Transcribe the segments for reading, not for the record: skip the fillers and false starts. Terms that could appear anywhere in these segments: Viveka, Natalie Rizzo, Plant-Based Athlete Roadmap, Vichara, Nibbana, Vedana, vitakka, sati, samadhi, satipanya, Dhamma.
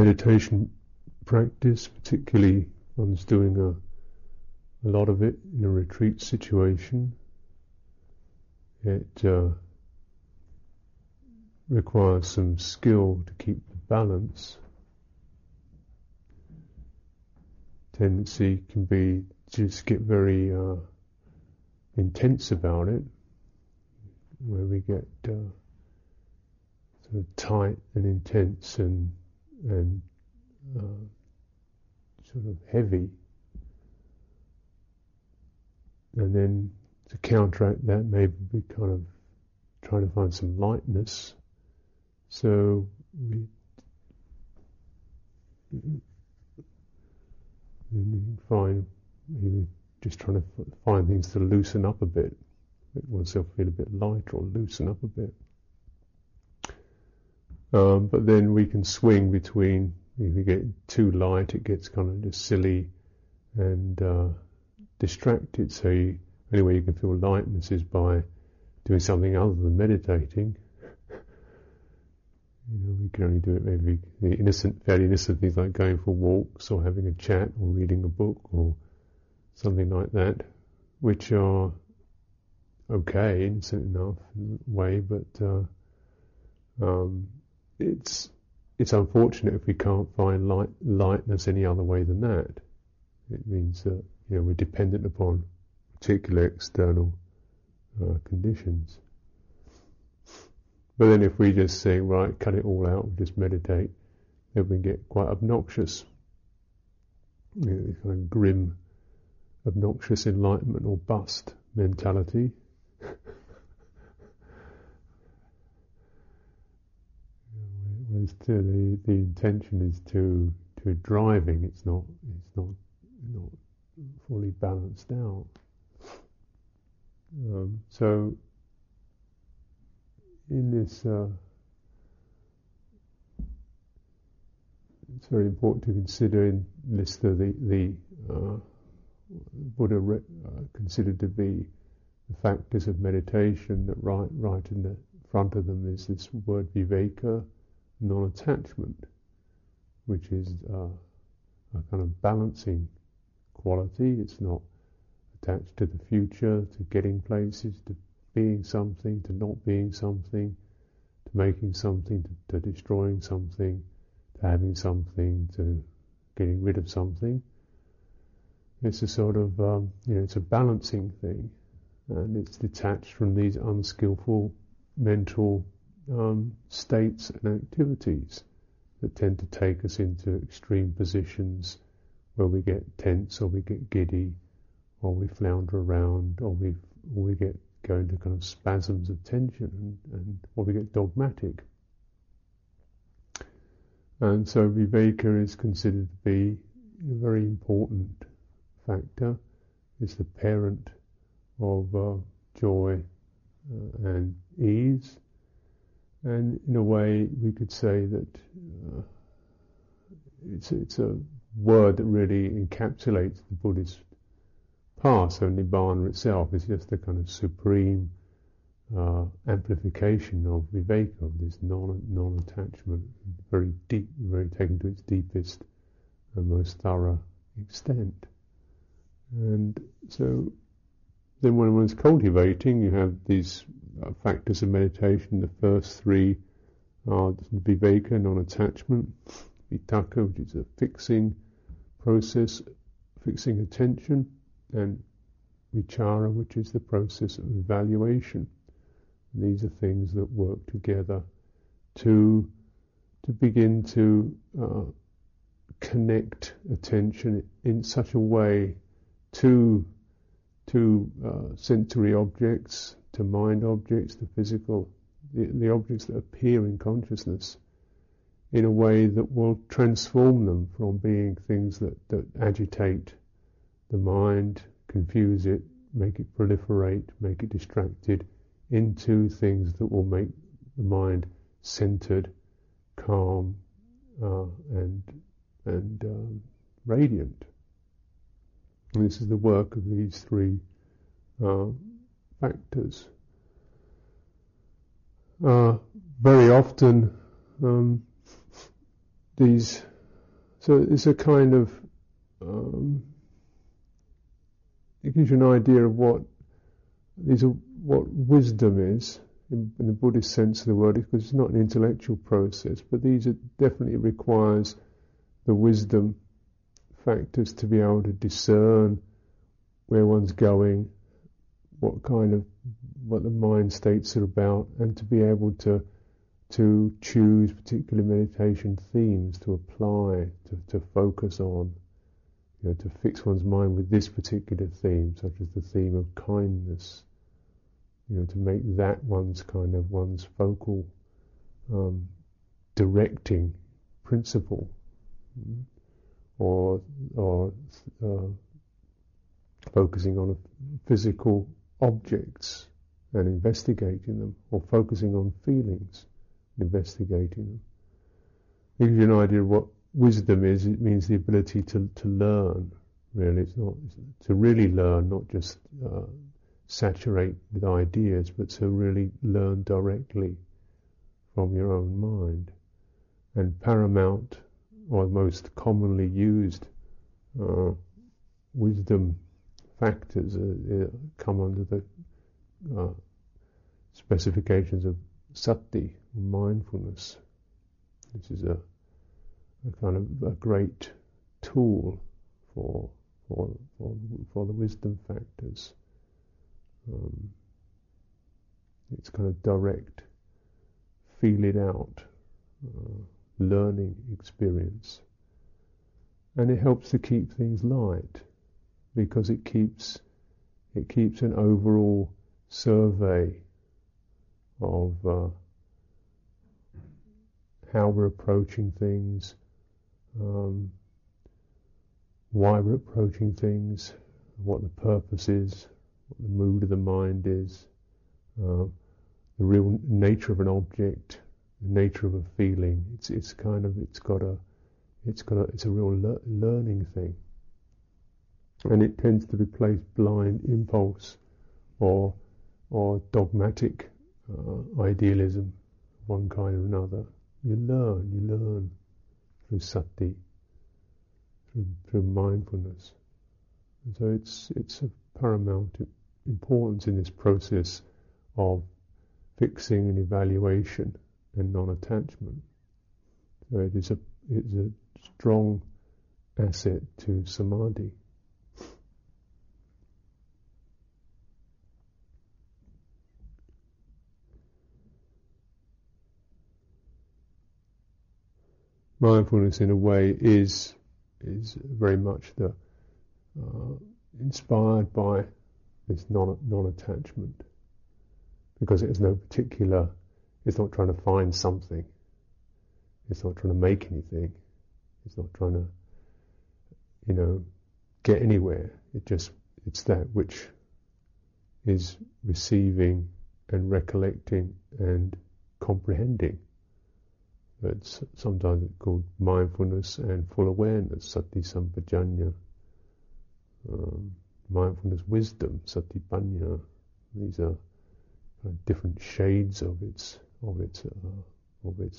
meditation practice, particularly one's doing a lot of it in a retreat situation, it requires some skill to keep the balance. Tendency can be just get very intense about it, where we get sort of tight and intense and sort of heavy. And then to counteract that, maybe we kind of try to find some lightness. So we find, even just trying to find things to loosen up a bit, make oneself feel a bit lighter or loosen up a bit. But then we can swing between, if we get too light, it gets kind of just silly and distracted. So the only way you can feel lightness is by doing something other than meditating. We can only do it maybe fairly innocent things like going for walks or having a chat or reading a book or something like that, which are okay, innocent enough in a way, but it's unfortunate if we can't find lightness any other way than that. It means that we're dependent upon particular external conditions. But then if we just say, right, cut it all out, just meditate, then we get quite obnoxious. It's kind of grim, obnoxious enlightenment or bust mentality. The intention is too driving. It's not fully balanced out. So in this, it's very important to consider in this the Buddha considered to be the factors of meditation, that right in the front of them is this word viveka, non-attachment, which is a kind of balancing quality. It's not attached to the future, to getting places, to being something, to not being something, to making something, to destroying something, to having something, to getting rid of something. It's a sort of, it's a balancing thing, and it's detached from these unskillful mental states and activities that tend to take us into extreme positions where we get tense or we get giddy or we flounder around or we get go into kind of spasms of tension or we get dogmatic. And so viveka is considered to be a very important factor. It's the parent of joy and ease. And in a way, we could say that it's a word that really encapsulates the Buddhist path. So Nibbana itself is just the kind of supreme amplification of viveka, of this non-attachment, very deep, very taken to its deepest and most thorough extent. And so then when one's cultivating, you have these factors of meditation. The first three are viveka, non-attachment; vitakka, which is a fixing process, fixing attention; and vichara, which is the process of evaluation. And these are things that work together to begin to connect attention in such a way to sensory objects, to mind objects, to physical, the objects that appear in consciousness, in a way that will transform them from being things that agitate the mind, confuse it, make it proliferate, make it distracted, into things that will make the mind centered, calm, and radiant. And this is the work of these three factors. Very often, these So it's a kind of it gives you an idea of what wisdom is in the Buddhist sense of the word, because it's not an intellectual process, but these are definitely requires the wisdom factors to be able to discern where one's going, what the mind states are about, and to be able to choose particular meditation themes to apply, to focus on, to fix one's mind with this particular theme, such as the theme of kindness, to make that one's focal directing principle, or focusing on physical objects and investigating them, or focusing on feelings and investigating them. It gives you an idea of what wisdom is. It means the ability to learn, really. To really learn, not just saturate with ideas, but to really learn directly from your own mind. And paramount, or most commonly used wisdom factors come under the specifications of sati, mindfulness. This is a kind of a great tool for the wisdom factors. It's kind of direct, feel it out, learning experience, and it helps to keep things light, because it keeps an overall survey of how we're approaching things, why we're approaching things, what the purpose is, what the mood of the mind is, the real nature of an object, the nature of a feeling. It's a real learning thing. And it tends to replace blind impulse or dogmatic idealism, one kind or another. You learn through sati, through mindfulness. And so it's of paramount importance in this process of fixing and evaluation and non-attachment. So it's a strong asset to samadhi. Mindfulness, in a way, is very much inspired by this non-attachment, because it has no particular. It's not trying to find something. It's not trying to make anything. It's not trying to, get anywhere. It's that which is receiving and recollecting and comprehending. But sometimes it's called mindfulness and full awareness, sati sampajanya, mindfulness wisdom, satipanya. These are different shades of its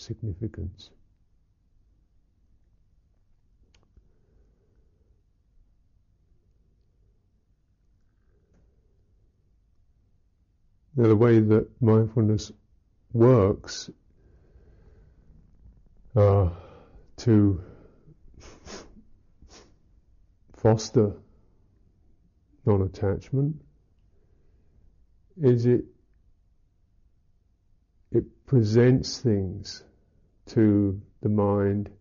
significance. Now, the way that mindfulness works. To foster non-attachment, is it presents things to the mind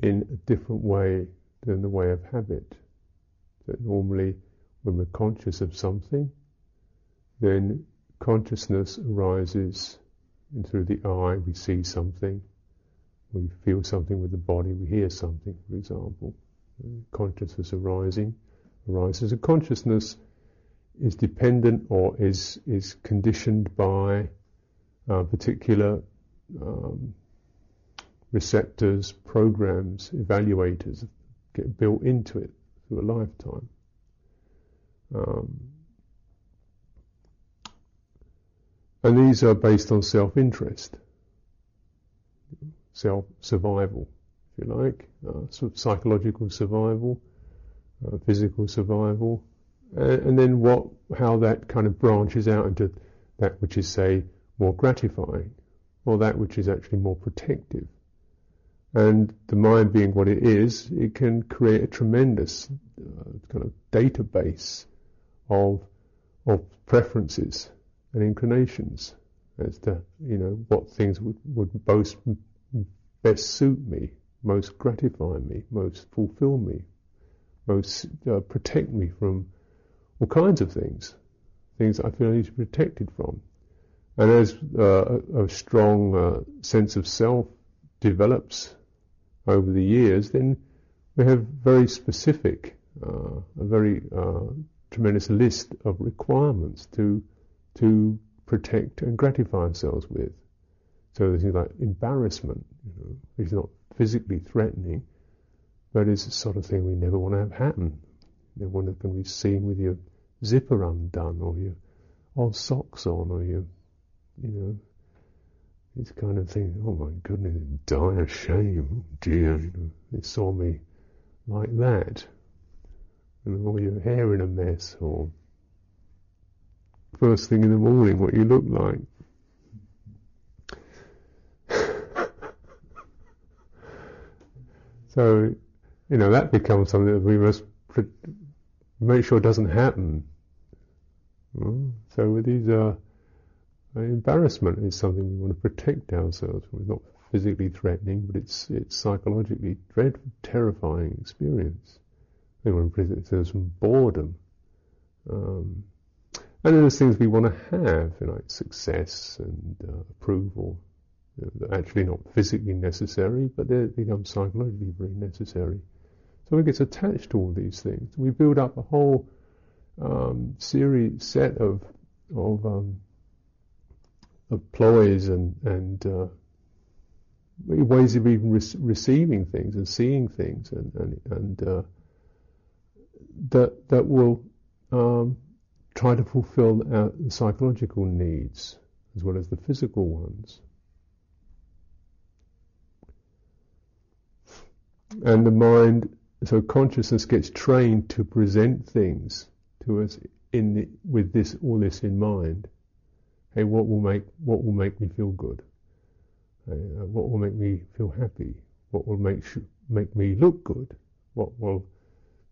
in a different way than the way of habit. That normally when we're conscious of something, then consciousness arises, and through the eye we see something, we feel something with the body, we hear something, for example. Consciousness arises. A consciousness is dependent or is conditioned by particular receptors, programs, evaluators get built into it through a lifetime. And these are based on self-interest. Self-survival, if you like, sort of psychological survival, physical survival, and then how that kind of branches out into that which is, say, more gratifying, or that which is actually more protective. And the mind being what it is, it can create a tremendous kind of database of preferences and inclinations as to, you know, what things would best suit me, most gratify me, most fulfill me, most protect me from all kinds of things I feel I need to be protected from. And as a strong sense of self develops over the years, then we have very specific, a very tremendous list of requirements to protect and gratify ourselves with. So things like embarrassment, you know, which is not physically threatening, but it's the sort of thing we never want to have happen. You never want to be seen with your zipper undone, or your old socks on, or your, you know, this kind of thing. Oh my goodness, dire shame, oh dear, you know, they saw me like that. And all your hair in a mess, or first thing in the morning, what you look like. So, you know, that becomes something that we must make sure doesn't happen. So with these, embarrassment is something we want to protect ourselves from. It's not physically threatening, but it's psychologically dreadful, terrifying experience. We want to protect ourselves from boredom. And then there's things we want to have, you know, like success and approval. They're actually not physically necessary, but they become psychologically very necessary. So we get attached to all these things. We build up a whole set of ploys and ways of even receiving things and seeing things, and that will try to fulfill our psychological needs as well as the physical ones. And the mind, so consciousness gets trained to present things to us with this, all this in mind. Hey, what will make me feel good? What will make me feel happy? What will make me look good? What will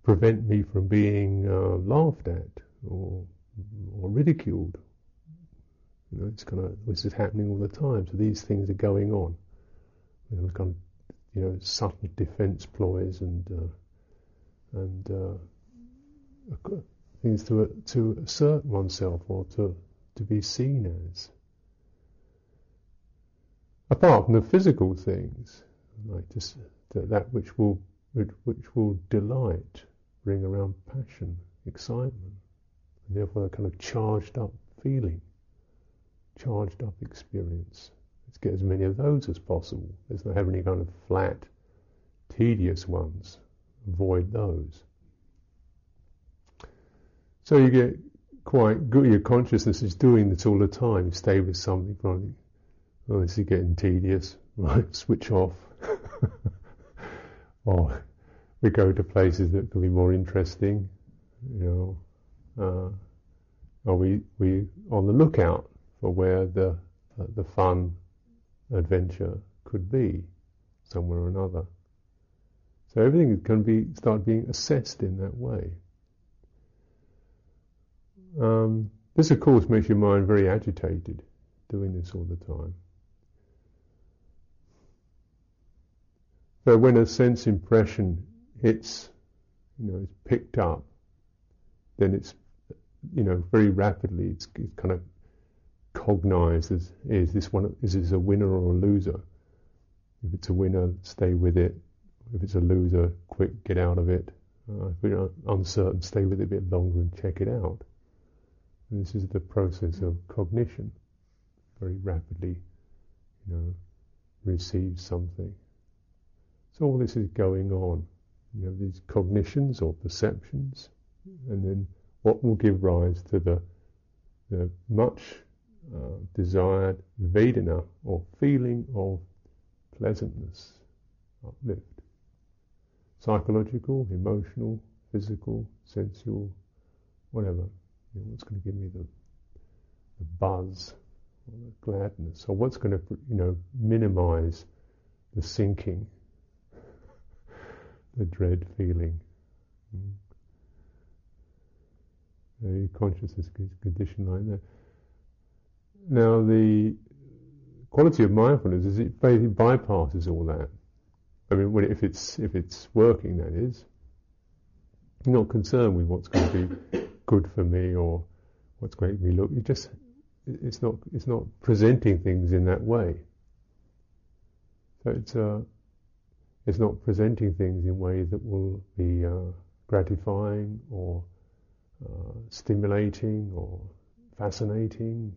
prevent me from being laughed at or ridiculed? You know, it's kind of, this is happening all the time. So these things are going on. You know, kind of, you know, subtle defense ploys and things to assert oneself, or to be seen as. Apart from the physical things, like just that which will delight, bring around passion, excitement, and therefore a kind of charged up feeling, charged up experience. Let's get as many of those as possible. Let's not have any kind of flat, tedious ones. Avoid those. So you get quite good. Your consciousness is doing this all the time. You stay with something, probably. Oh, this is getting tedious. Right, switch off. Or we go to places that could be more interesting. You know, or we on the lookout for where the fun adventure could be, somewhere or another. So everything can start being assessed in that way. This, of course, makes your mind very agitated, doing this all the time. So when a sense impression hits, you know, it's picked up, then it's, you know, very rapidly it's kind of cognized as, is this a winner or a loser? If it's a winner, stay with it. If it's a loser, quick, get out of it. If you're uncertain, stay with it a bit longer and check it out. And this is the process of cognition. Very rapidly, you know, receives something. So all this is going on. You have these cognitions or perceptions, and then what will give rise to the much desired Vedana, or feeling of pleasantness, uplift. psychological, emotional, physical, sensual, whatever. You know, what's going to give me the buzz, or the gladness, or what's going to, minimize the sinking, the dread feeling. Consciousness is conditioned like that. Now, the quality of mindfulness is it basically bypasses all that. I mean, if it's working, that is. I'm not concerned with what's going to be good for me or what's going to make me look. It's not presenting things in that way. So it's not presenting things in ways that will be gratifying or stimulating or fascinating.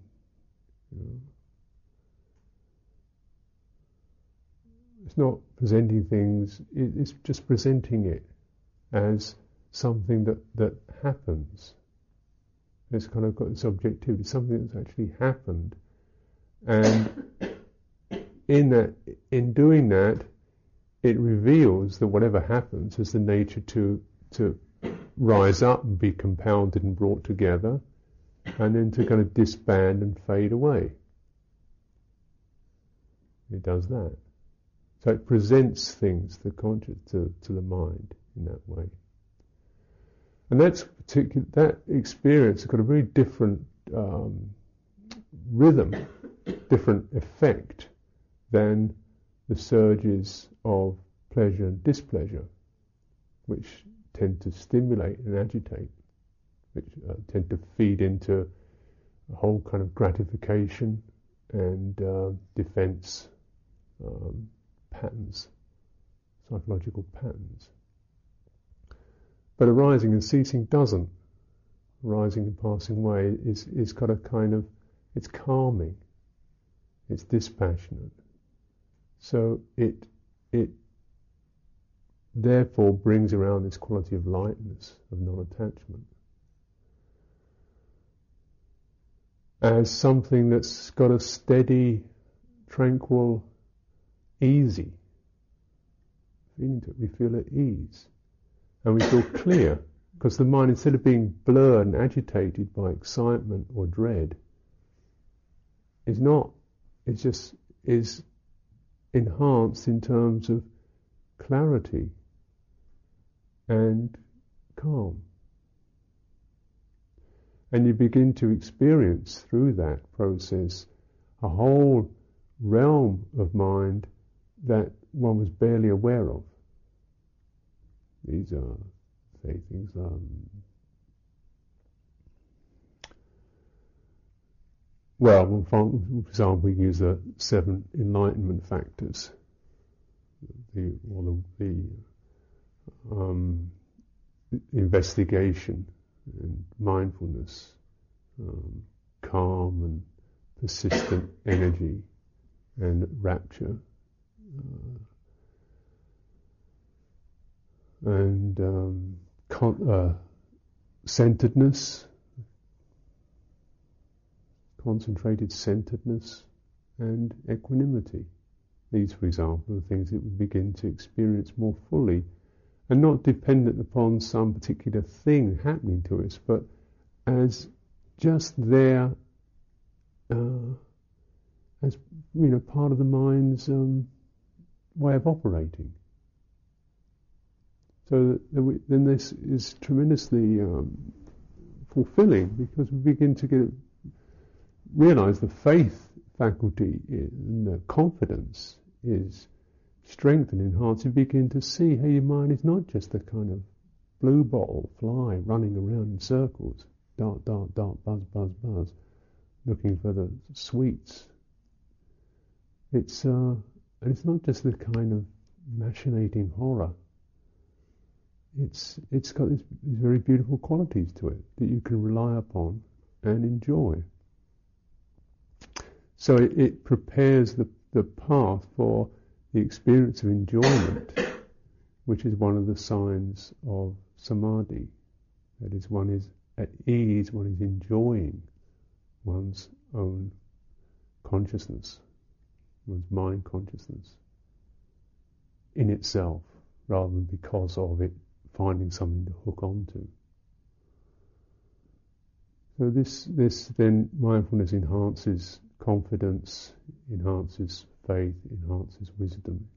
It's not presenting things, it's just presenting it as something that happens. It's kind of got this objectivity, something that's actually happened, and in doing that it reveals that whatever happens has the nature to rise up and be compounded and brought together, and then to kind of disband and fade away. It does that. So it presents things, the conscious, to the mind in that way. And that experience has got a very different rhythm, different effect than the surges of pleasure and displeasure, which tend to stimulate and agitate, which tend to feed into a whole kind of gratification and defense patterns, psychological patterns. But arising and ceasing doesn't. Arising and passing away is got a kind of, it's calming, it's dispassionate. So it therefore brings around this quality of lightness, of non-attachment, as something that's got a steady, tranquil, easy feeling to it. We feel at ease. And we feel clear, because the mind, instead of being blurred and agitated by excitement or dread, is enhanced in terms of clarity and calm. And you begin to experience through that process a whole realm of mind that one was barely aware of. These are, say, things for example, we use the 7 enlightenment factors, the investigation and mindfulness, calm and persistent energy and rapture, and centeredness, concentrated centeredness, and equanimity. These, for example, are things that we begin to experience more fully, and not dependent upon some particular thing happening to us, but as just there, as part of the mind's way of operating. So then this is tremendously fulfilling, because we begin to realise the faith faculty and the confidence is strengthened, enhanced. You begin to see how your mind is not just a kind of blue bottle fly running around in circles, dart, dart, dart, buzz, buzz, buzz, looking for the sweets. It's and it's not just the kind of machinating horror. It's got these very beautiful qualities to it that you can rely upon and enjoy. So it prepares the path for the experience of enjoyment, which is one of the signs of samadhi. That is, one is at ease, one is enjoying one's own consciousness, one's mind consciousness in itself, rather than because of it finding something to hook onto. So this then, mindfulness enhances confidence, enhances faith, enhances wisdom,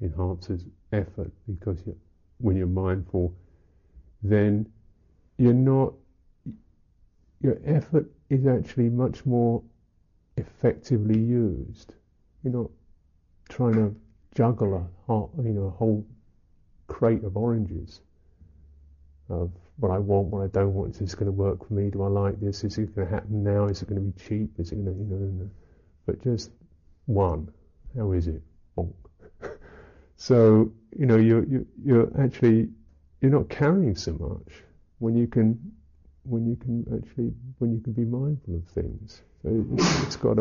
enhances effort, because when you're mindful, then your effort is actually much more effectively used. You're not trying to juggle a whole crate of oranges of what I want, what I don't want. Is this going to work for me? Do I like this? Is it going to happen now? Is it going to be cheap? Is it going to, but just one. How is it? Bonk. So you're actually, you're not carrying so much when you can be mindful of things. So it's got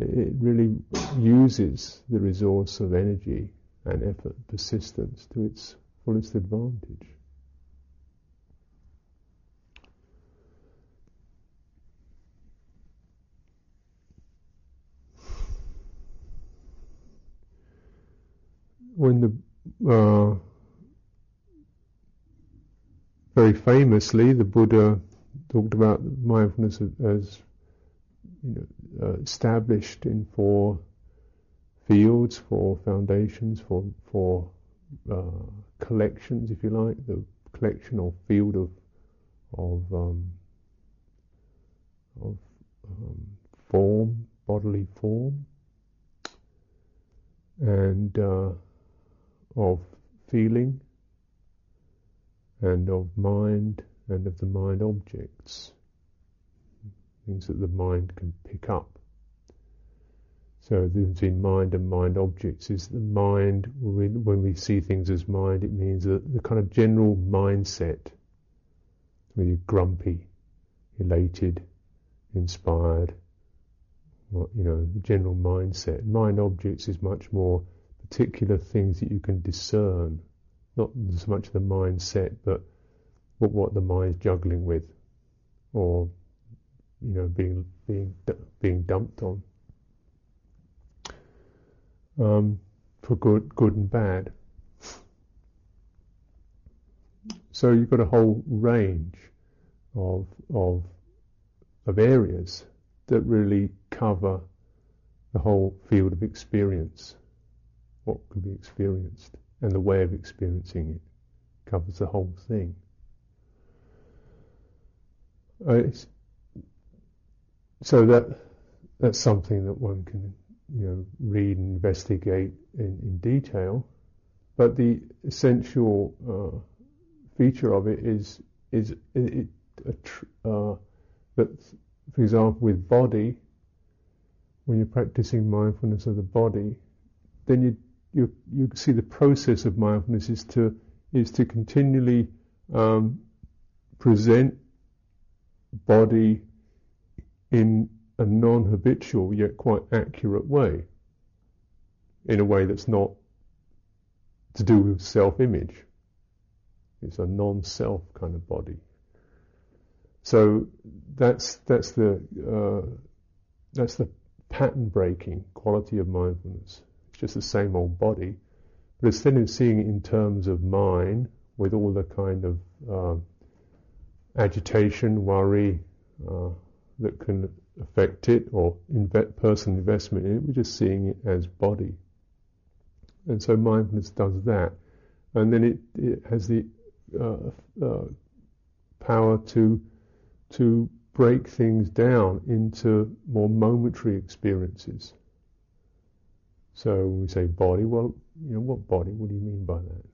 it really uses the resource of energy and effort, persistence to its fullest advantage. When very famously, the Buddha talked about mindfulness as established in four fields, four foundations, four collections, if you like, the collection or field of form, bodily form, and of feeling, and of mind, and of the mind objects, things that the mind can pick up. So the difference between mind and mind objects is the mind, when we see things as mind, it means that the kind of general mindset, whether you're grumpy, elated, inspired, the general mindset. Mind objects is much more particular things that you can discern, not so much the mindset, but what the mind's juggling with, or being dumped on, for good and bad. So you've got a whole range of areas that really cover the whole field of experience, what can be experienced, and the way of experiencing it covers the whole thing. So that's something that one can read and investigate in detail, but the essential feature of it is that, for example, with body, when you're practicing mindfulness of the body, then you see the process of mindfulness is to continually present body in a non-habitual yet quite accurate way, in a way that's not to do with self-image. It's a non-self kind of body. So that's the pattern-breaking quality of mindfulness. It's just the same old body, but instead of seeing it in terms of mind, with all the kind of agitation, worry that can affect it, or personal investment in it, we're just seeing it as body. And so mindfulness does that, and then it has the power to break things down into more momentary experiences. So when we say body, well, what body? What do you mean by that?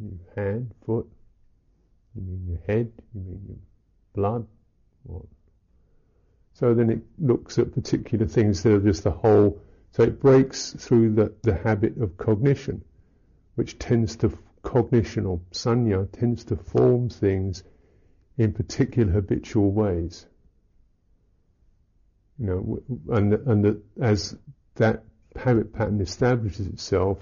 You mean hand, foot? You mean your head? You mean your blood? What? So then it looks at particular things that are just the whole. So it breaks through the habit of cognition, which tends to, cognition or sanya tends to form things in particular habitual ways. And as that habit pattern establishes itself,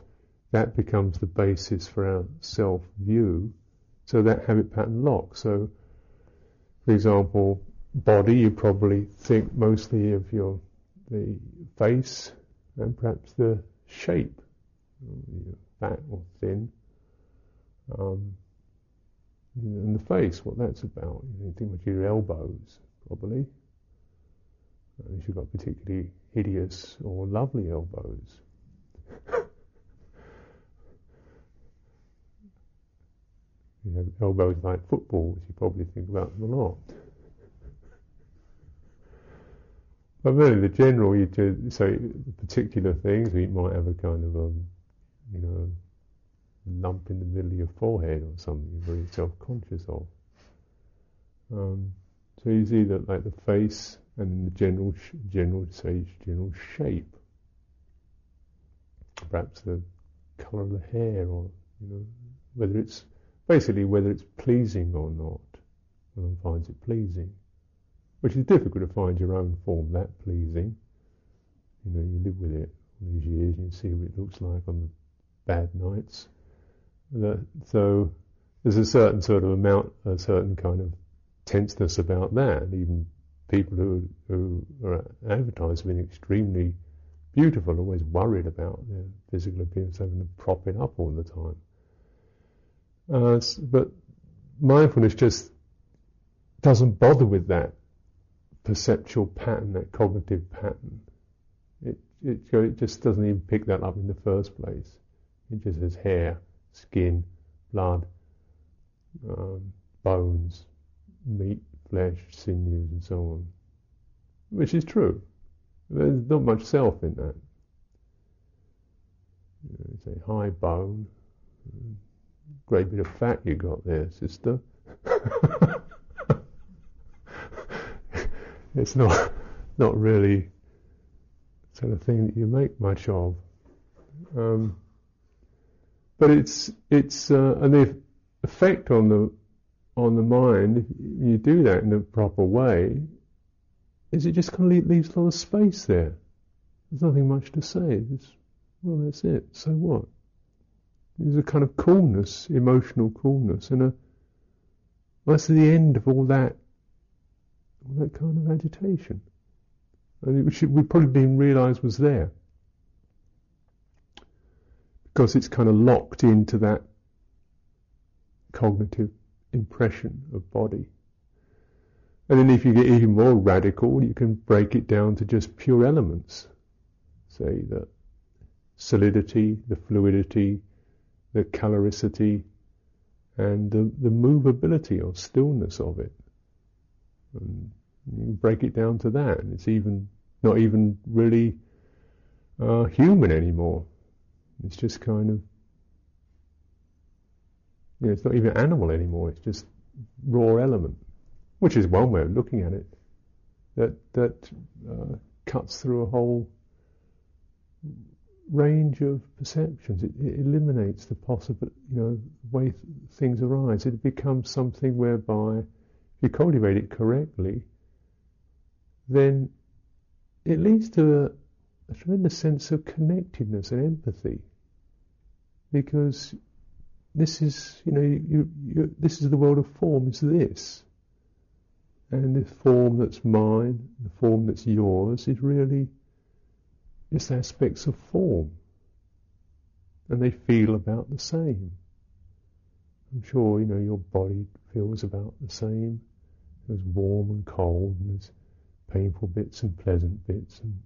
that becomes the basis for our self-view. So that habit pattern locks. So, for example, body, you probably think mostly of the face and perhaps the shape, fat or thin, And the face, what that's about. You know, think about your elbows, probably. Unless you've got particularly hideous or lovely elbows. You have elbows like football, which you probably think about them a lot. But really, the general, you do say particular things. You might have a kind of lump in the middle of your forehead or something you're very self-conscious of. So you see that, like the face, and then the general shape, perhaps the colour of the hair, or whether it's pleasing or not. One finds it pleasing, which is difficult to find your own form that pleasing. You live with it all these years, and you see what it looks like on the bad nights. So there's a certain sort of amount, a certain kind of tenseness about that. Even people who are advertised as being extremely beautiful are always worried about their physical appearance, having to prop it up all the time. But mindfulness just doesn't bother with that perceptual pattern, that cognitive pattern. It just doesn't even pick that up in the first place. It just has hair, skin, blood, bones, meat, flesh, sinews, and so on, which is true. There's not much self in that. You say, high bone, great bit of fat you got there, sister. It's not really the sort of thing that you make much of. But it's and the effect on the mind, if you do that in a proper way, is it just kind of leaves a lot of space there. There's nothing much to say. That's it. So what? There's a kind of coolness, emotional coolness, and that's the end of all that kind of agitation, and which we probably didn't realise was there, because it's kind of locked into that cognitive impression of body. And then if you get even more radical, you can break it down to just pure elements. Say the solidity, the fluidity, the caloricity, and the movability or stillness of it. And you break it down to that, and it's even not even really human anymore. It's just kind of, it's not even animal anymore. It's just raw element, which is one way of looking at it. That cuts through a whole range of perceptions. It eliminates the possible, way things arise. It becomes something whereby, if you cultivate it correctly, then it leads to a tremendous sense of connectedness and empathy, because this is, this is the world of form, is this. And the form that's mine, the form that's yours, is really just aspects of form. And they feel about the same. I'm sure, your body feels about the same. There's warm and cold, and there's painful bits and pleasant bits, and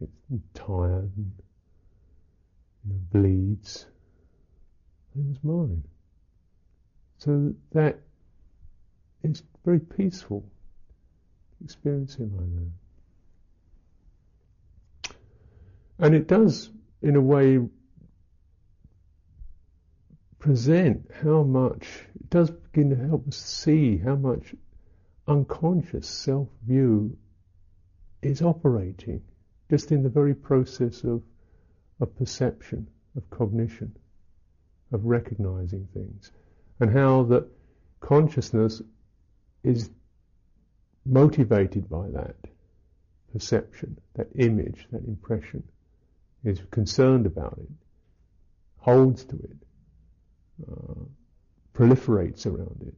it's tired and bleeds. It was mine. So that is very peaceful, experiencing like that. And it does, in a way, present how much, it does begin to help us see how much unconscious self-view is operating, just in the very process of perception, of cognition, of recognizing things, and how that consciousness is motivated by that perception, that image, that impression, is concerned about it, holds to it, proliferates around it,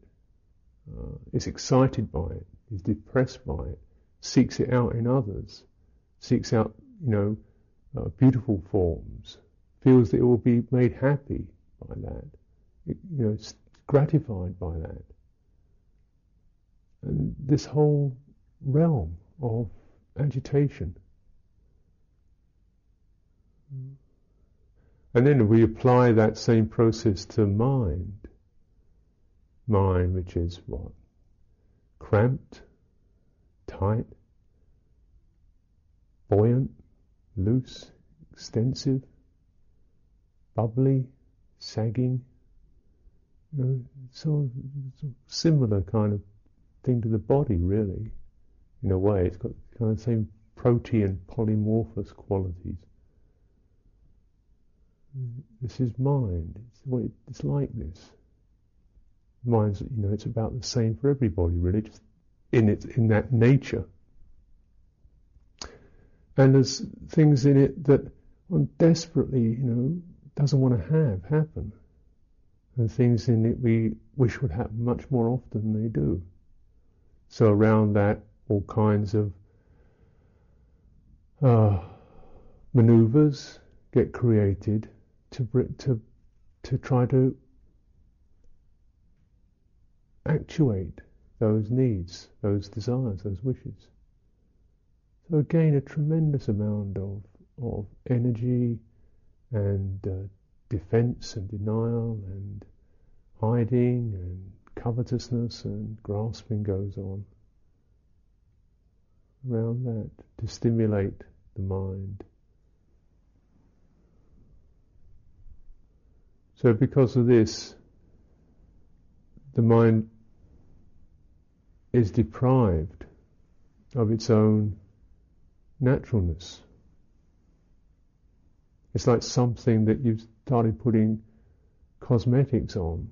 is excited by it, is depressed by it, seeks it out in others, seeks out, beautiful forms, feels that it will be made happy by that, gratified by that. And this whole realm of agitation. And then we apply that same process to mind. Mind, which is what? Cramped, tight, buoyant, loose, extensive, bubbly, sagging. Sort of similar kind of thing to the body, really. In a way, it's got kind of the same protean, polymorphous qualities. This is mind. It's like this. Mind's, it's about the same for everybody, really, just in that nature. And there's things in it that one desperately, doesn't want to have happen. And things in it we wish would happen much more often than they do. So around that, all kinds of manoeuvres get created to try to actuate those needs, those desires, those wishes. So again, a tremendous amount of energy and defense and denial and hiding and covetousness and grasping goes on around that to stimulate the mind. So because of this, the mind is deprived of its own naturalness. It's like something that you've started putting cosmetics on,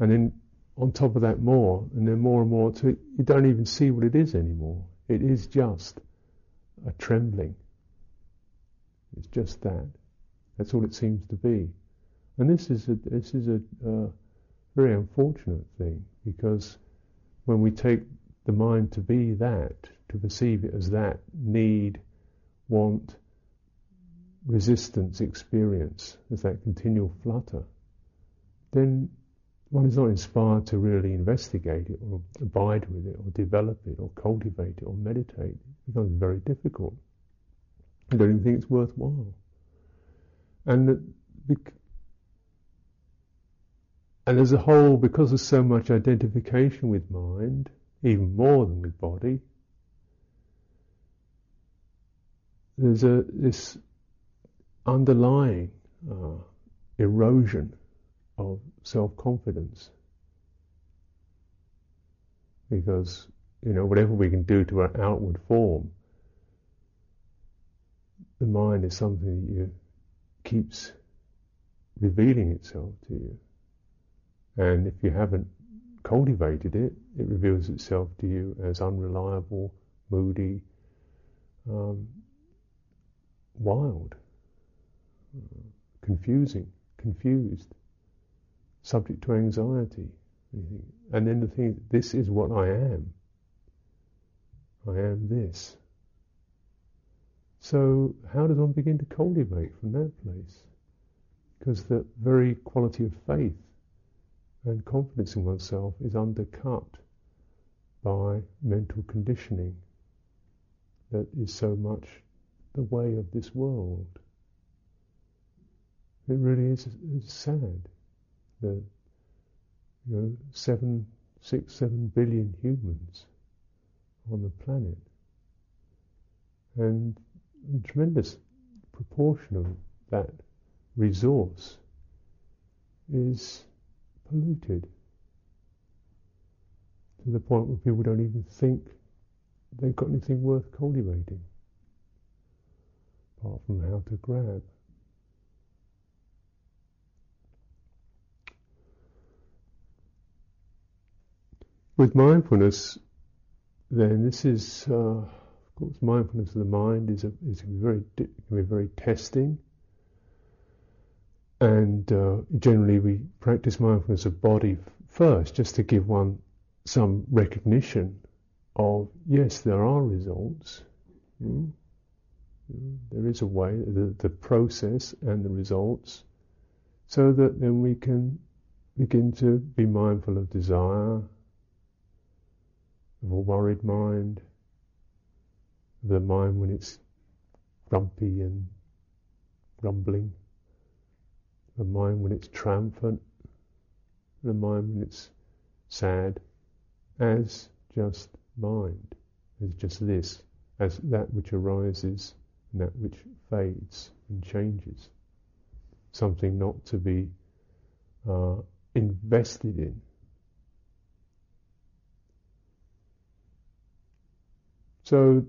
and then on top of that more, and then more and more, so you don't even see what it is anymore. It is just a trembling. It's just that. That's all it seems to be. And this is a very unfortunate thing, because when we take the mind to be that, to perceive it as that, need, want, resistance, experience, as that continual flutter, then one is not inspired to really investigate it or abide with it or develop it or cultivate it or meditate. It becomes very difficult. I don't even think it's worthwhile. And as a whole, because there's so much identification with mind, even more than with body, there's this underlying erosion of self-confidence. Because, whatever we can do to our outward form, the mind is something that keeps revealing itself to you. And if you haven't cultivated it, it reveals itself to you as unreliable, moody, wild, confusing, confused, subject to anxiety. And then the thing, this is what I am. I am this. So how does one begin to cultivate from that place? Because the very quality of faith and confidence in oneself is undercut by mental conditioning that is so much the way of this world. It really is sad that 7 billion humans on the planet, and a tremendous proportion of that resource is polluted to the point where people don't even think they've got anything worth cultivating apart from how to grab. With mindfulness, then, this is of course, mindfulness of the mind can be very testing. And generally we practice mindfulness of body first, just to give one some recognition of, yes, there are results. There is a way, the process and the results, so that then we can Begin to be mindful of desire, of a worried mind, of the mind when it's grumpy and grumbling, the mind when it's triumphant, the mind when it's sad, as just mind, as just this, as that which arises and that which fades and changes. Something not to be invested in. So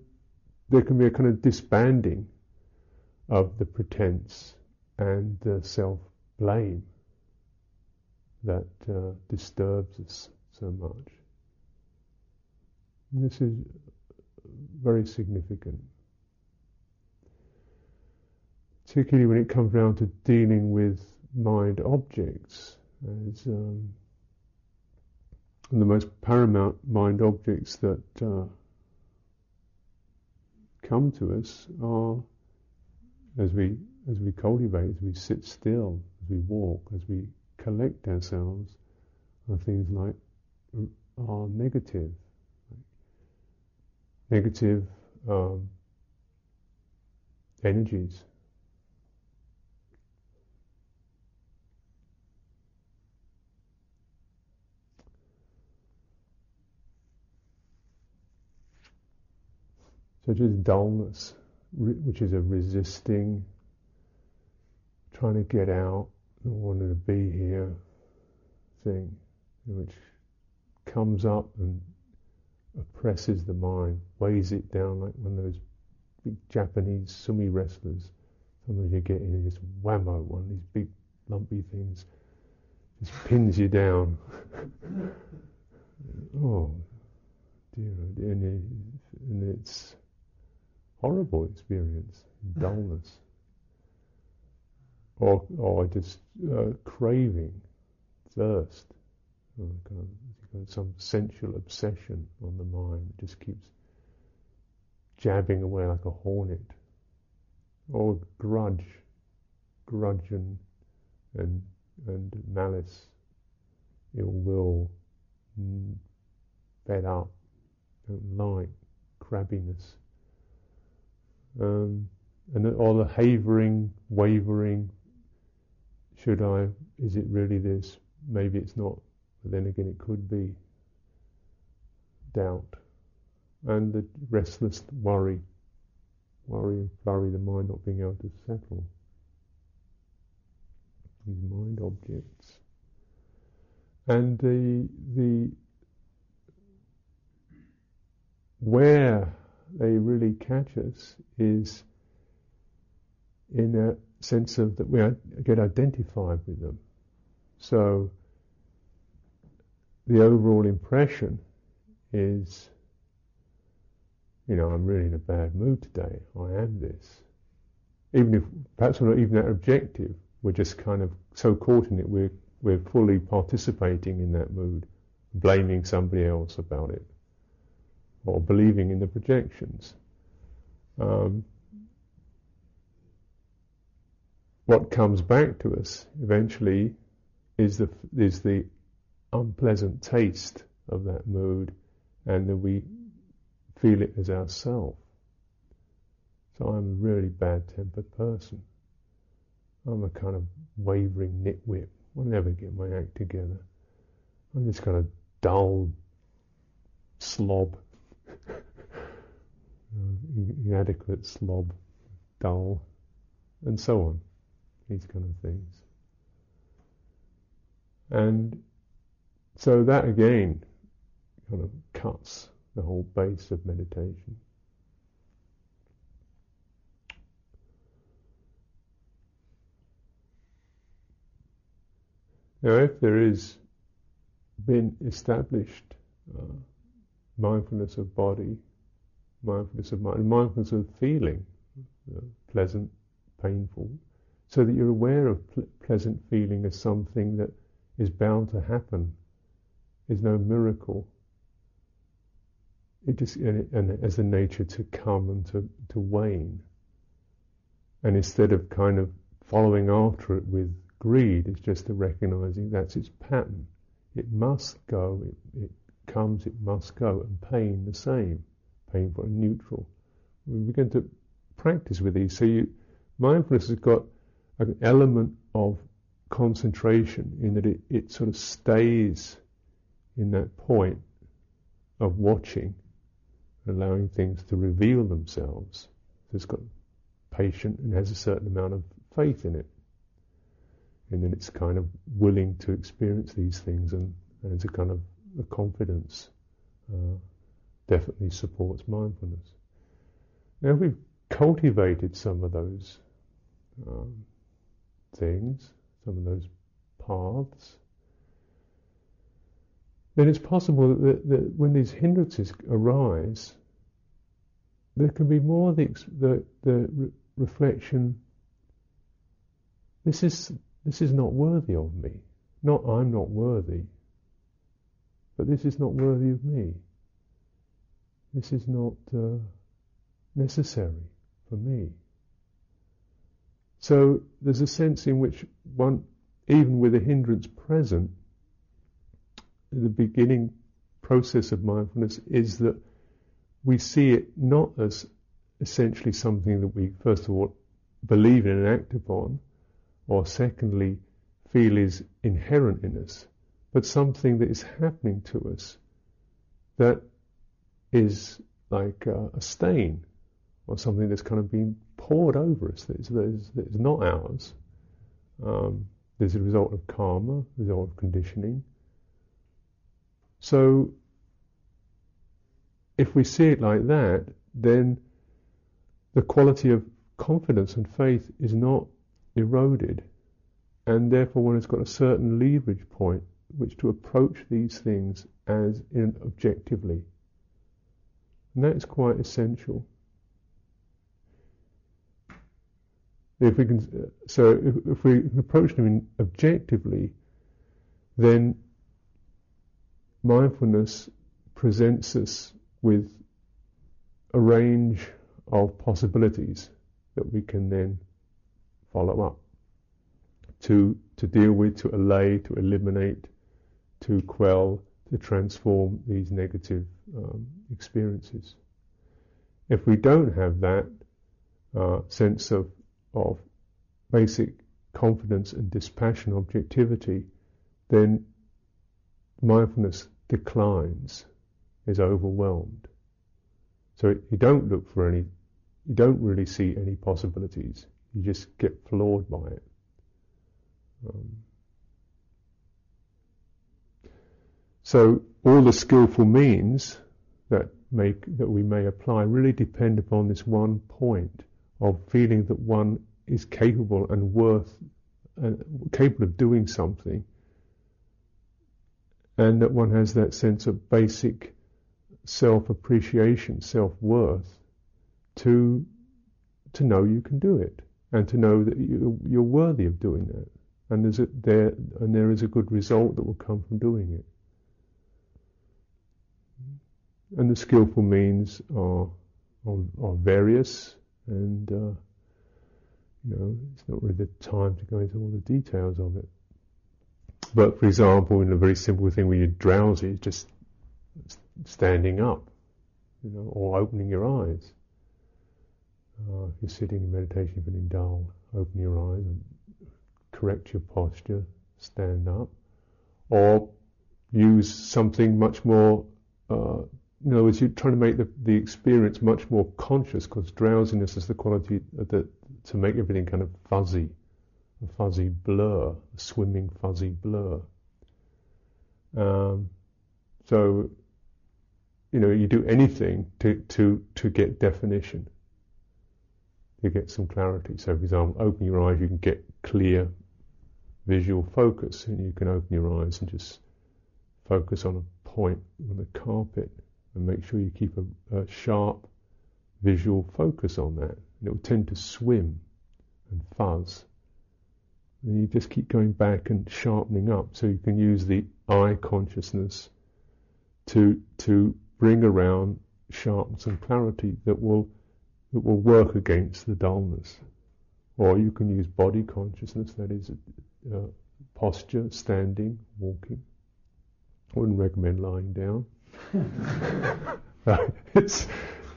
there can be a kind of disbanding of the pretense and the self-blame that disturbs us so much. And this is very significant, particularly when it comes down to dealing with mind objects. As, and the most paramount mind objects that come to us are, as we cultivate, as we sit still, as we walk, as we collect ourselves, are things like are negative. Negative energies. Such as dullness, which is a resisting, trying to get out, not wanting to be here thing, which comes up and oppresses the mind, weighs it down like one of those big Japanese sumo wrestlers. Sometimes you get in and just whammo, one of these big lumpy things just pins you down. Oh dear, oh dear. And it's horrible experience, dullness, or just craving, thirst, some sensual obsession on the mind that just keeps jabbing away like a hornet, or grudge and malice, ill will, fed up, don't like, crabbiness, and all the wavering, should I, is it really this, maybe it's not, but then again it could be, doubt, and the restless worry and flurry, the mind not being able to settle, these mind objects, and the where they really catch us is in a sense of that we get identified with them. So the overall impression is, I'm really in a bad mood today, I am this. Even if, perhaps we're not even that objective, we're just kind of so caught in it, we're fully participating in that mood, blaming somebody else about it, or believing in the projections. What comes back to us eventually is the unpleasant taste of that mood, and that we feel it as ourself. So I'm a really bad-tempered person. I'm a kind of wavering nitwit. I'll never get my act together. I'm this kind of dull slob. Inadequate slob, dull, and so on, these kind of things. And so that again kind of cuts the whole base of meditation. Now, if there is been established mindfulness of body, mindfulness of mind, mindfulness of feeling, pleasant, painful, so that you're aware of pleasant feeling as something that is bound to happen, is no miracle. It just and as the nature to come and to wane, and instead of kind of following after it with greed is just the recognizing that's its pattern. It must go, it comes, it must go, and pain the same, painful and neutral. We begin to practice with these. So mindfulness has got an element of concentration in that it sort of stays in that point of watching, allowing things to reveal themselves. So it's got patient and has a certain amount of faith in it. And then it's kind of willing to experience these things, and it's a kind of a confidence definitely supports mindfulness. Now we've cultivated some of those things, some of those paths, then it's possible that when these hindrances arise, there can be more the reflection, this is not worthy of me. Not I'm not worthy, but this is not worthy of me. This is not necessary for me. So there's a sense in which one, even with a hindrance present, the beginning process of mindfulness is that we see it not as essentially something that we first of all believe in and act upon, or secondly feel is inherent in us, but something that is happening to us that is like a stain or something that's kind of been poured over us, that is not ours. There's a result of karma, the result of conditioning. So if we see it like that, then the quality of confidence and faith is not eroded, and therefore one has got a certain leverage point which to approach these things as in objectively, and that is quite essential. If we can, if we approach them objectively, then mindfulness presents us with a range of possibilities that we can then follow up to deal with, to allay, to eliminate, to quell, to transform these negative experiences. If we don't have that sense of basic confidence and dispassion, objectivity, then mindfulness declines, is overwhelmed. So you don't look for any, you don't really see any possibilities. You just get floored by it. So all the skillful means that we may apply really depend upon this one point of feeling that one is capable and worth, and capable of doing something, and that one has that sense of basic self-appreciation, self-worth, to know you can do it, and to know that you're worthy of doing that, and there is a good result that will come from doing it. And the skillful means are various, and it's not really the time to go into all the details of it. But for example, in a very simple thing, when you're drowsy, it's just standing up, or opening your eyes. If you're sitting in meditation, you're feeling dull, open your eyes and correct your posture, stand up, or use something much more. In other words, you're trying to make the experience much more conscious, because drowsiness is the quality that to make everything kind of fuzzy. A fuzzy blur, a swimming fuzzy blur. So, you do anything to get definition, to get some clarity. So, for example, open your eyes, you can get clear visual focus, and you can open your eyes and just focus on a point on the carpet, and make sure you keep a sharp visual focus on that. And it will tend to swim and fuzz. And you just keep going back and sharpening up, so you can use the eye consciousness to bring around sharpness and clarity that will work against the dullness. Or you can use body consciousness, that is posture, standing, walking. I wouldn't recommend lying down.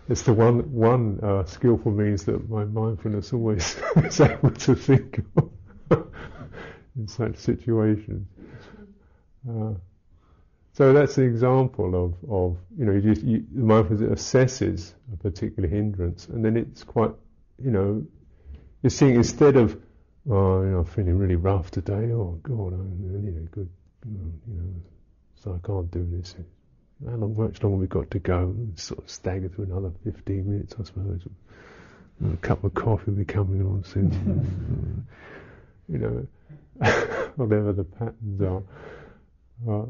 It's the one skillful means that my mindfulness always is able to think of in such situations. So that's an example of the mindfulness assesses a particular hindrance, and then it's quite, you're seeing instead of, I'm feeling really rough today, oh God, I need a good, so I can't do this. How much longer have we got to go? Sort of stagger through another 15 minutes, I suppose. A cup of coffee will be coming on soon. Whatever the patterns are.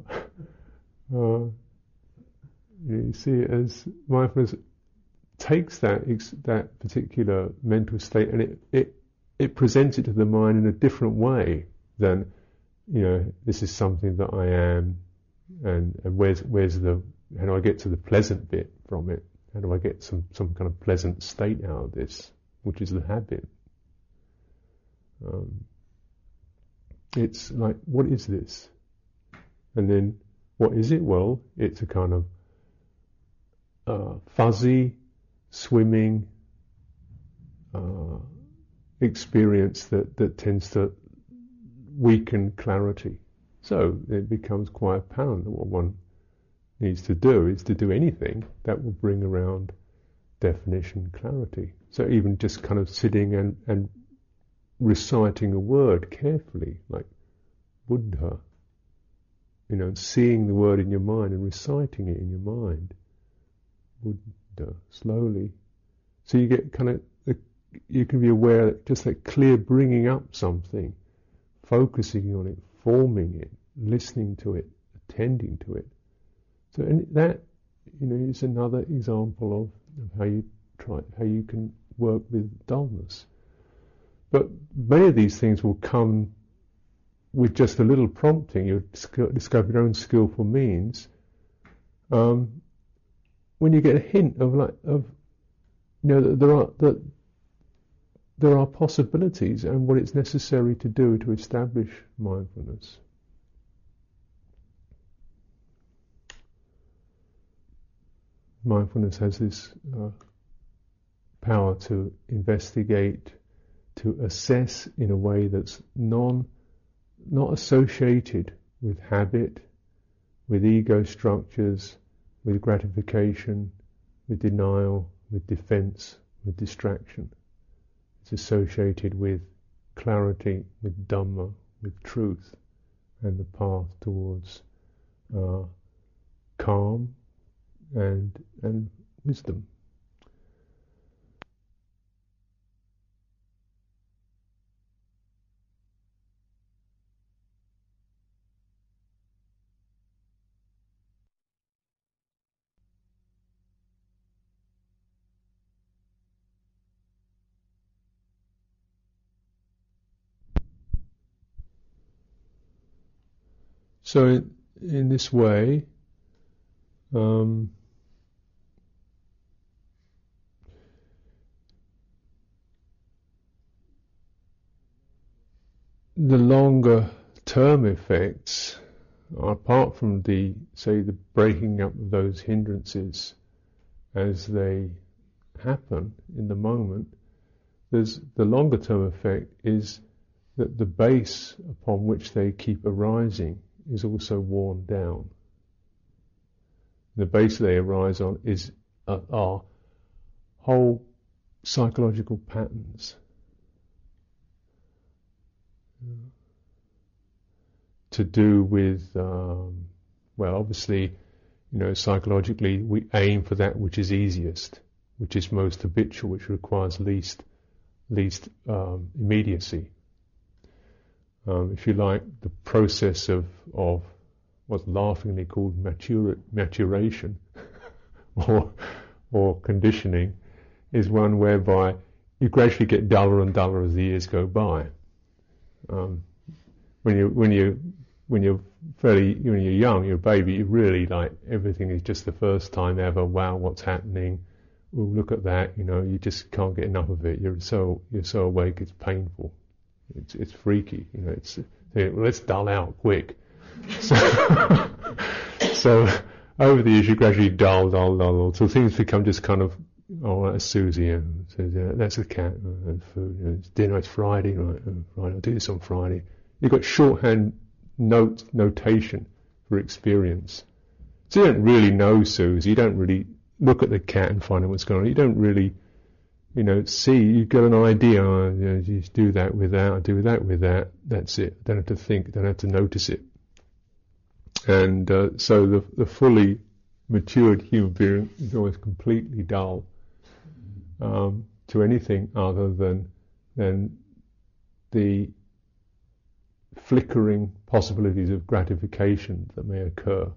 You see, as mindfulness takes that particular mental state and it presents it to the mind in a different way than, this is something that I am, and how do I get to the pleasant bit from it? How do I get some kind of pleasant state out of this, which is the habit? It's like, what is this? And then, what is it? Well, it's a kind of fuzzy, swimming experience that tends to weaken clarity. So it becomes quite apparent that what one needs to do is to do anything that will bring around definition, clarity. So even just kind of sitting and reciting a word carefully, like Buddha, seeing the word in your mind and reciting it in your mind, Buddha, slowly. So you get you can be aware that just that clear bringing up something, focusing on it, forming it, listening to it, attending to it. So, and that, is another example of how you can work with dullness. But many of these things will come with just a little prompting. You'll discover your own skillful means. When you get a hint that there are possibilities and what it's necessary to do to establish mindfulness. Mindfulness has this power to investigate, to assess in a way that's not associated with habit, with ego structures, with gratification, with denial, with defense, with distraction. It's associated with clarity, with Dhamma, with truth, and the path towards calm and wisdom. So in this way, the longer term effects, apart from the breaking up of those hindrances as they happen in the moment, the longer term effect is that the base upon which they keep arising is also worn down. The base they arise on are whole psychological patterns. To do with, obviously, psychologically we aim for that which is easiest, which is most habitual, which requires least immediacy. If you like, the process of what's laughingly called maturation or conditioning is one whereby you gradually get duller and duller as the years go by. When you're young, you're a baby, you really like everything is just the first time ever. Wow, what's happening? Ooh, look at that! You just can't get enough of it. You're so awake, it's painful. It's freaky, you know. It's let's dull out quick. So over the years you gradually dull, so things become just kind of, oh, that's Susie, and that's the cat, and food, it's dinner, it's Friday, right? Right, I'll do this on Friday. You've got shorthand notation for experience. So you don't really know Susie, you don't really look at the cat and find out what's going on, you don't really, you know, see, you've got an idea, oh, you know, you do that with that, I do that with that, that's it, I don't have to think, don't have to notice it. And so the fully matured human being is always completely dull to anything other than the flickering possibilities of gratification that may occur,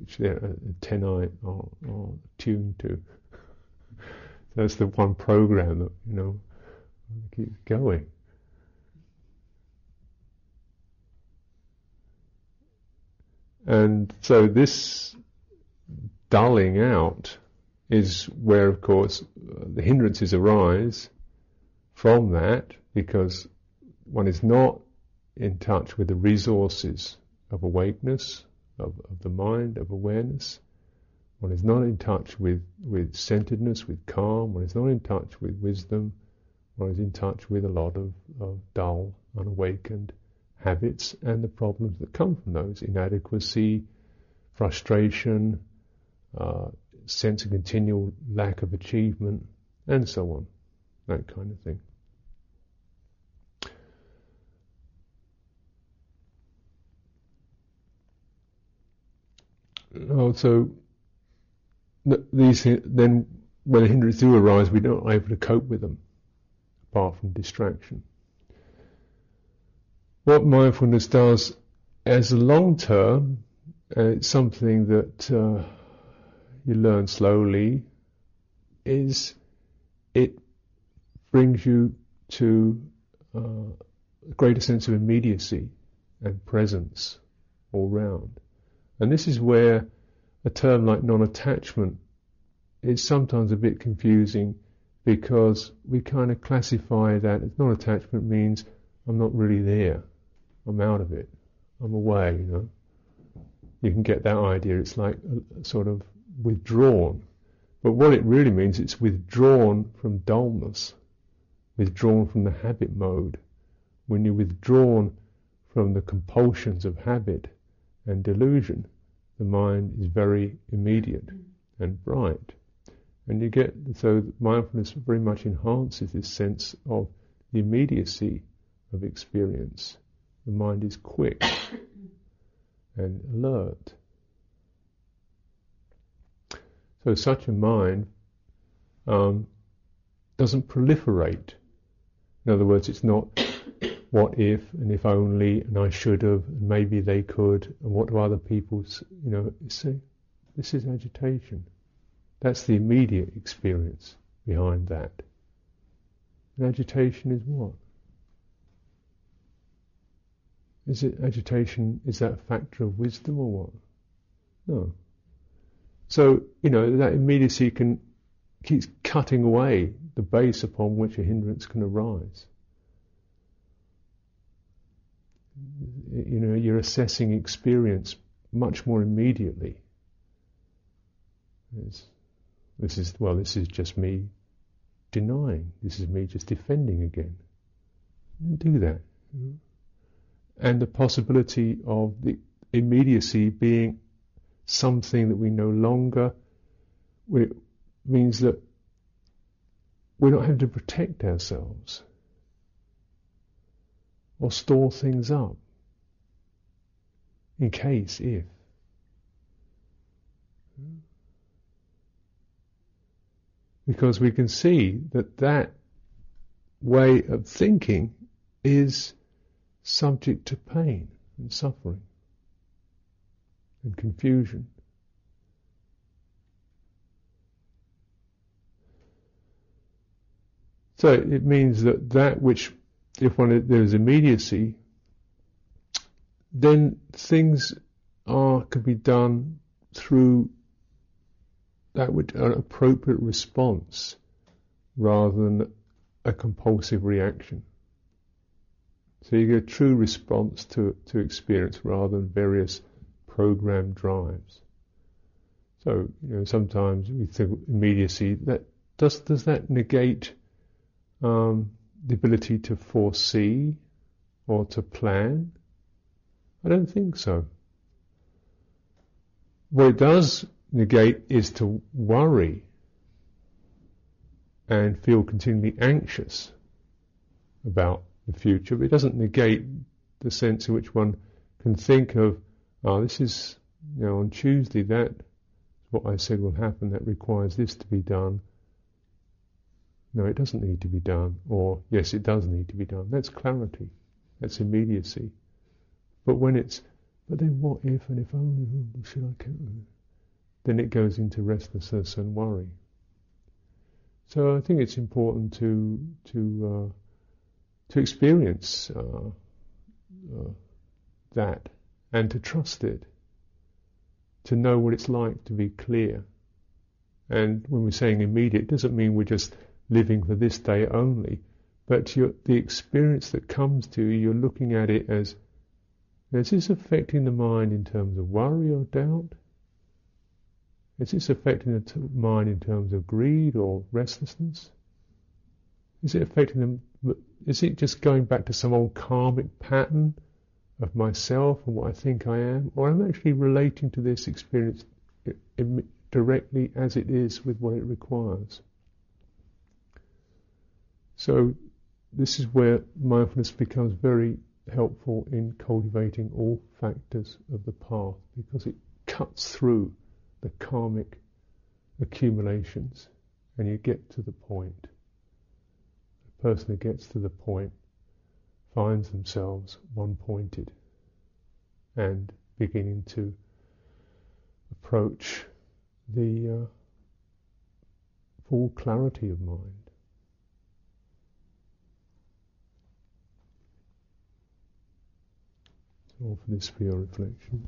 which they're tenai are tuned to. That's the one program that, you know, keeps going. And so this dulling out is where, of course, the hindrances arise from that, because one is not in touch with the resources of awakeness, of the mind, of awareness. One is not in touch with centeredness, with calm. One is not in touch with wisdom. One is in touch with a lot of dull, unawakened habits and the problems that come from those: inadequacy, frustration, sense of continual lack of achievement, and so on, that kind of thing. Also, these things, then when the hindrances do arise, we're not able to cope with them, apart from distraction. What mindfulness does as a long term, it's something that you learn slowly, is it brings you to a greater sense of immediacy and presence all round. And this is where a term like non-attachment is sometimes a bit confusing, because we kind of classify that as non-attachment means I'm not really there. I'm out of it. I'm away, you know. You can get that idea. It's like a sort of withdrawn. But what it really means, it's withdrawn from dullness, withdrawn from the habit mode. When you're withdrawn from the compulsions of habit and delusion, the mind is very immediate and bright. And you get, so mindfulness very much enhances this sense of the immediacy of experience. The mind is quick and alert. So such a mind doesn't proliferate. In other words, it's not what if and if only and I should have and maybe they could and what do other people, you know, say. This is agitation. That's the immediate experience behind that. And agitation is what? Is it agitation? Is that a factor of wisdom or what? No. So, you know, that immediacy keeps cutting away the base upon which a hindrance can arise. You know, you're assessing experience much more immediately. This is just me denying. This is me just defending again. Don't do that. And the possibility of the immediacy being something that we no longer, it means that we're not having to protect ourselves or store things up in case if. Because we can see that way of thinking is subject to pain and suffering and confusion. So it means that which, if there is immediacy, then things can be done through that which an appropriate response rather than a compulsive reaction. So you get a true response to experience rather than various program drives. So, you know, sometimes we think immediacy, that does that negate the ability to foresee or to plan? I don't think so. What it does negate is to worry and feel continually anxious about the future, but it doesn't negate the sense in which one can think of, this is, you know, on Tuesday, that's what I said will happen, that requires this to be done. No, it doesn't need to be done, or yes, it does need to be done. That's clarity, that's immediacy. But when it's, but then what if, and if only, should I care? Then it goes into restlessness and worry. So I think it's important to experience that and to trust it, to know what it's like to be clear. And when we're saying immediate, it doesn't mean we're just living for this day only, but the experience that comes to you, you're looking at it as, is this affecting the mind in terms of worry or doubt? Is this affecting the mind in terms of greed or restlessness? Is it affecting them? Is it just going back to some old karmic pattern of myself and what I think I am? Or am I actually relating to this experience directly as it is with what it requires? So this is where mindfulness becomes very helpful in cultivating all factors of the path, because it cuts through the karmic accumulations and you get to the point. The person who gets to the point finds themselves one-pointed and beginning to approach the full clarity of mind. All for this, for your reflection.